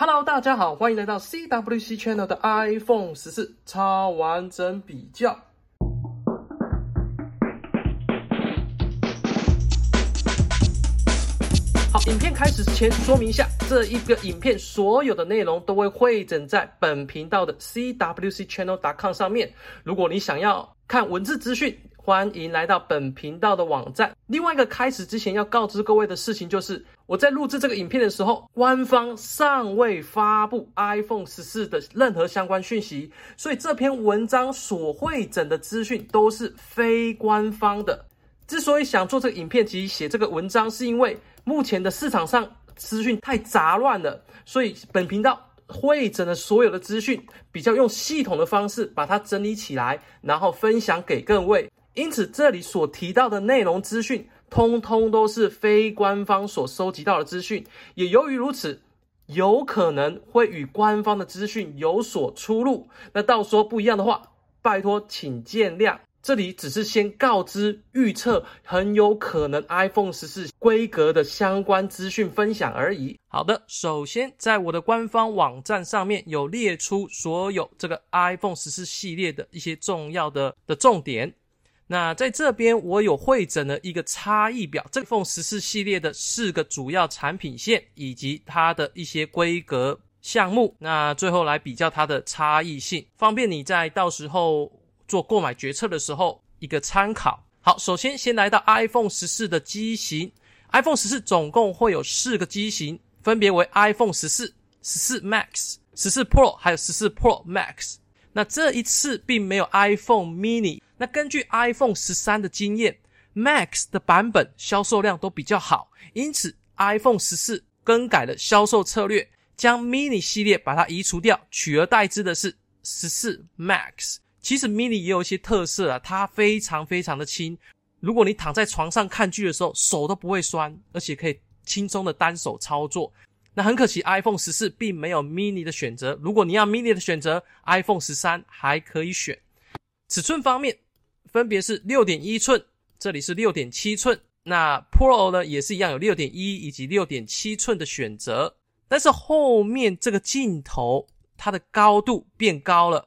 Hello， 大家好，欢迎来到 CWC Channel 的 iPhone 14超完整比较。好，影片开始前说明一下，这一个影片所有的内容都会汇整在本频道的 cwcchannel.com 上面。如果你想要看文字资讯，欢迎来到本频道的网站。另外一个开始之前要告知各位的事情就是，我在录制这个影片的时候，官方尚未发布 iPhone 14的任何相关讯息，所以这篇文章所汇整的资讯都是非官方的。之所以想做这个影片及写这个文章，是因为目前的市场上资讯太杂乱了，所以本频道汇整了所有的资讯，比较用系统的方式把它整理起来，然后分享给各位。因此，这里所提到的内容资讯，通通都是非官方所收集到的资讯。也由于如此，有可能会与官方的资讯有所出入。那到时候不一样的话，拜托请见谅。这里只是先告知预测很有可能 iPhone 14规格的相关资讯分享而已。好的，首先在我的官方网站上面有列出所有这个 iPhone 14系列的一些重要的重点。那在这边我有汇整了一个差异表，这 iPhone 14系列的四个主要产品线以及它的一些规格项目，那最后来比较它的差异性，方便你在到时候做购买决策的时候一个参考。好，首先先来到 iPhone 14的机型。 iPhone 14总共会有四个机型，分别为 iPhone 14、14 Max、14 Pro 还有14 Pro Max。 那这一次并没有 iPhone mini。那根据 iPhone 13的经验， Max 的版本销售量都比较好，因此 iPhone 14更改了销售策略，将 Mini 系列把它移除掉，取而代之的是14 Max。 其实 Mini 也有一些特色啊，它非常非常的轻，如果你躺在床上看剧的时候手都不会酸，而且可以轻松的单手操作。那很可惜 iPhone 14并没有 Mini 的选择，如果你要 Mini 的选择， iPhone 13还可以选。尺寸方面分别是 6.1 寸，这里是 6.7 寸，那 Pro 呢也是一样有 6.1 以及 6.7 寸的选择，但是后面这个镜头它的高度变高了，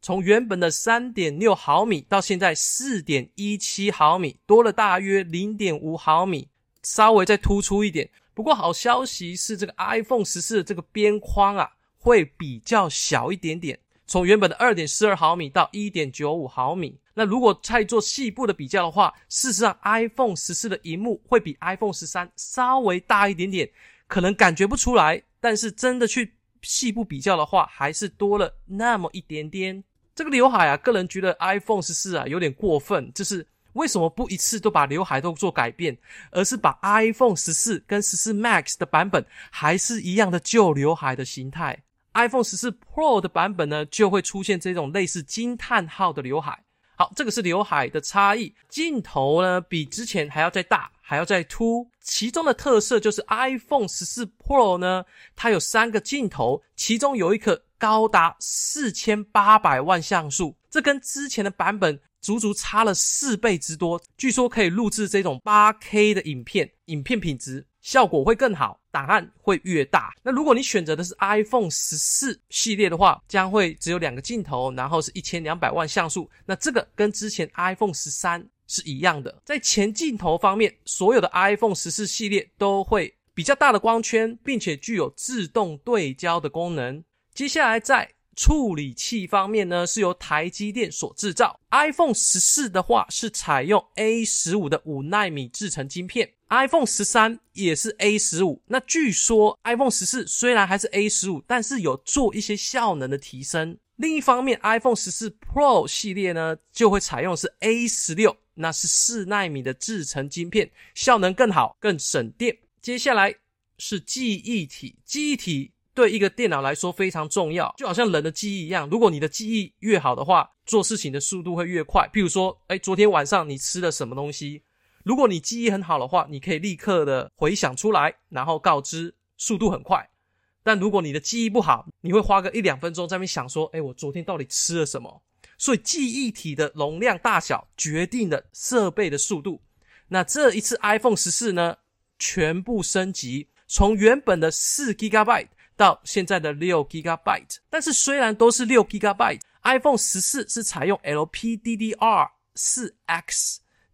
从原本的 3.6 毫米到现在 4.17 毫米，多了大约 0.5 毫米，稍微再突出一点。不过好消息是这个 iPhone 14的这个边框啊会比较小一点点，从原本的 2.42 毫米到 1.95 毫米。那如果再做细部的比较的话，事实上 iPhone 14的萤幕会比 iPhone 13稍微大一点点，可能感觉不出来，但是真的去细部比较的话，还是多了那么一点点。这个刘海啊，个人觉得 iPhone 14啊有点过分，就是为什么不一次都把刘海都做改变，而是把 iPhone 14跟14 Max 的版本还是一样的旧刘海的形态。 iPhone 14 Pro 的版本呢，就会出现这种类似惊叹号的刘海。好，这个是刘海的差异。镜头呢比之前还要再大，还要再凸。其中的特色就是 iPhone 14 Pro 呢，它有三个镜头，其中有一颗高达4800万像素，这跟之前的版本足足差了4倍之多。据说可以录制这种 8K 的影片，影片品质效果会更好，档案会越大。那如果你选择的是 iPhone 14系列的话，将会只有两个镜头，然后是1200万像素，那这个跟之前 iPhone 13是一样的。在前镜头方面，所有的 iPhone 14系列都会比较大的光圈，并且具有自动对焦的功能。接下来在处理器方面呢，是由台积电所制造。 iPhone 14的话是采用 A15 的5nm制程晶片， iPhone 13也是 A15。 那据说 iPhone 14虽然还是 A15， 但是有做一些效能的提升。另一方面， iPhone 14 Pro 系列呢就会采用是 A16， 那是 4nm 的制程晶片，效能更好，更省电。接下来是记忆体。记忆体对一个电脑来说非常重要，就好像人的记忆一样，如果你的记忆越好的话，做事情的速度会越快。譬如说昨天晚上你吃了什么东西，如果你记忆很好的话，你可以立刻的回想出来，然后告知，速度很快。但如果你的记忆不好，你会花个一两分钟在那边想说我昨天到底吃了什么。所以记忆体的容量大小决定了设备的速度。那这一次 iPhone 14呢全部升级，从原本的 4GB 到现在的 6GB。 但是虽然都是 6GB， iPhone 14是采用 LPDDR4X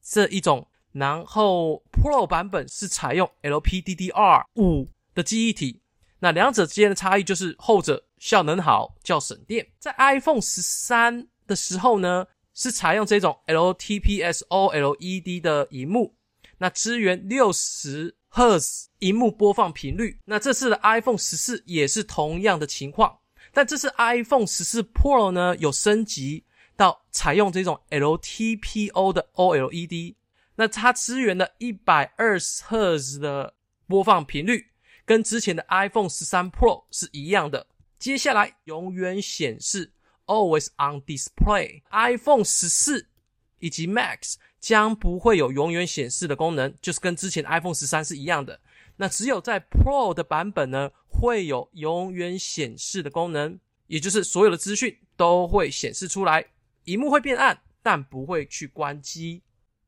这一种，然后 Pro 版本是采用 LPDDR5 的记忆体。那两者之间的差异就是后者效能好，较省电。在 iPhone 13的时候呢，是采用这种 LTPO OLED 的萤幕，那支援 60Hz 萤幕播放频率。那这次的 iPhone 14也是同样的情况，但这次 iPhone 14 Pro 呢有升级到采用这种 LTPO 的 OLED， 那它支援了 120Hz 的播放频率，跟之前的 iPhone 13 Pro 是一样的。接下来永远显示 Always on display， iPhone 14以及 Max 将不会有永远显示的功能，就是跟之前 iPhone 13是一样的。那只有在 Pro 的版本呢会有永远显示的功能，也就是所有的资讯都会显示出来，萤幕会变暗但不会去关机。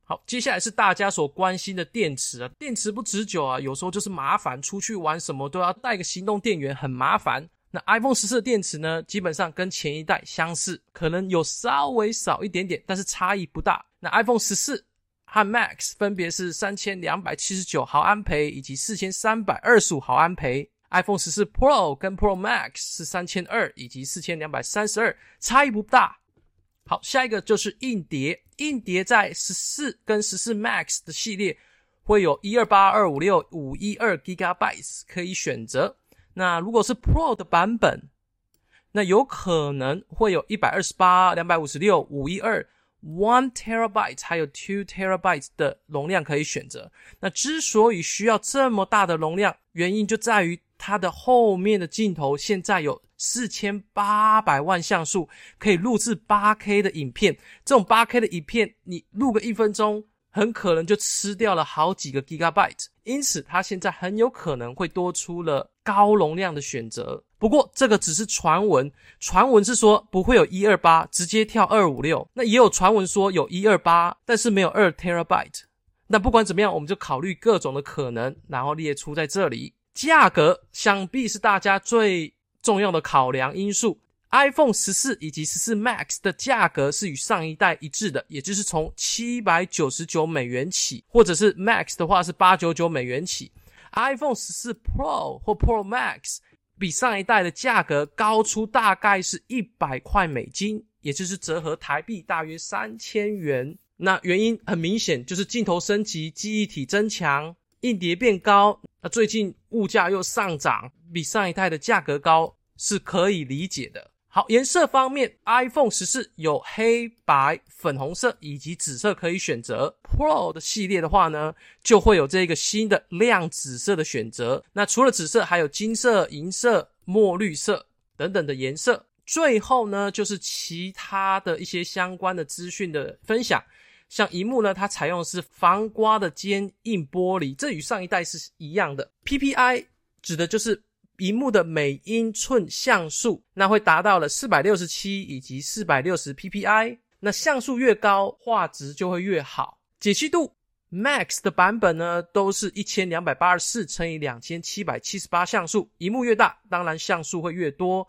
好，接下来是大家所关心的电池啊。电池不持久啊，有时候就是麻烦，出去玩什么都要带个行动电源，很麻烦。那 iPhone 14的电池呢基本上跟前一代相似，可能有稍微少一点点，但是差异不大。那 iPhone 14和 Max 分别是 3279毫安培 以及 4325毫安培， iPhone 14 Pro 跟 Pro Max 是 3200 以及 4232， 差异不大。好，下一个就是硬碟。硬碟在14跟14 Max 的系列会有 128256512GB 可以选择。那如果是 Pro 的版本，那有可能会有 128、256、512、1TB 还有 2TB 的容量可以选择。那之所以需要这么大的容量，原因就在于它的后面的镜头现在有4800万像素，可以录制 8K 的影片。这种 8K 的影片你录个1分钟，很可能就吃掉了好几个 GB， 因此它现在很有可能会多出了高容量的选择。不过这个只是传闻，传闻是说不会有128，直接跳256。那也有传闻说有128，但是没有 2TB。 那不管怎么样，我们就考虑各种的可能，然后列出在这里。价格想必是大家最重要的考量因素。 iPhone 14以及14 Max 的价格是与上一代一致的，也就是从799美元起，或者是 Max 的话是899美元起。 iPhone 14 Pro 或 Pro Max 比上一代的价格高出大概是100块美金，也就是折合台币大约3000元。那原因很明显，就是镜头升级，记忆体增强，硬碟变高。那最近物价又上涨，比上一代的价格高是可以理解的。好，颜色方面 iPhone 14有黑白、粉红色以及紫色可以选择。 Pro 的系列的话呢就会有这个新的亮紫色的选择。那除了紫色还有金色、银色、墨绿色等等的颜色。最后呢就是其他的一些相关的资讯的分享。像萤幕呢，它采用的是防刮的坚硬玻璃，这与上一代是一样的。 PPI 指的就是萤幕的每英寸像素，那会达到了467以及 460ppi， 那像素越高画质就会越好。解析度 Max 的版本呢都是 1284×2778 像素，萤幕越大当然像素会越多。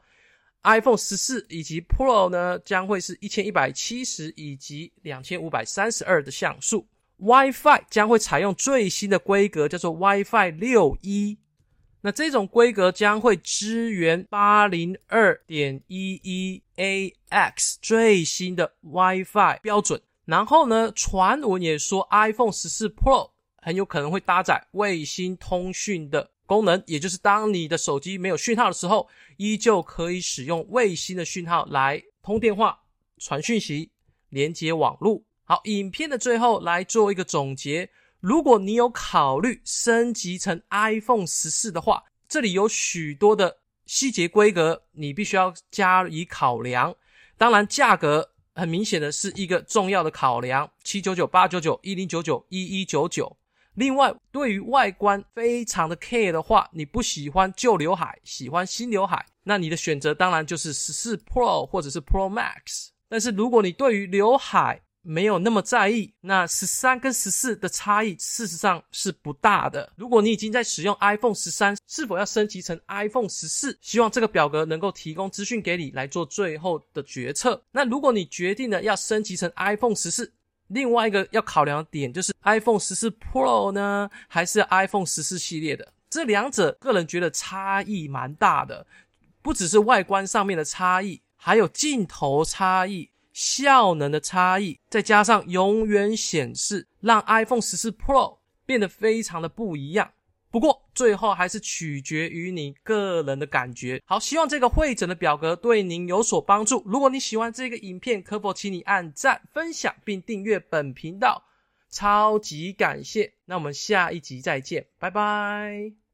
iPhone 14以及 Pro 呢将会是1170以及2532的像素。 WiFi 将会采用最新的规格，叫做 WiFi 6E， 那这种规格将会支援 802.11ax 最新的 WiFi 标准。然后呢传闻也说 iPhone 14 Pro 很有可能会搭载卫星通讯的功能，也就是当你的手机没有讯号的时候，依旧可以使用卫星的讯号来通电话、传讯息、连接网路。好，影片的最后来做一个总结。如果你有考虑升级成 iPhone 14的话，这里有许多的细节规格你必须要加以考量。当然价格很明显的是一个重要的考量， 799、899、1099、1199。另外对于外观非常的 care 的话，你不喜欢旧刘海，喜欢新刘海，那你的选择当然就是14 Pro 或者是 Pro Max。 但是如果你对于刘海没有那么在意，那13跟14的差异事实上是不大的。如果你已经在使用 iPhone 13， 是否要升级成 iPhone 14， 希望这个表格能够提供资讯给你来做最后的决策。那如果你决定了要升级成 iPhone 14，另外一个要考量的点就是 iPhone 14 Pro 呢，还是 iPhone 14系列的，这两者个人觉得差异蛮大的，不只是外观上面的差异，还有镜头差异、效能的差异，再加上永远显示，让 iPhone 14 Pro 变得非常的不一样。不过最后还是取决于你个人的感觉。好，希望这个汇整的表格对您有所帮助。如果你喜欢这个影片，可否请你按赞、分享并订阅本频道，超级感谢。那我们下一集再见，拜拜。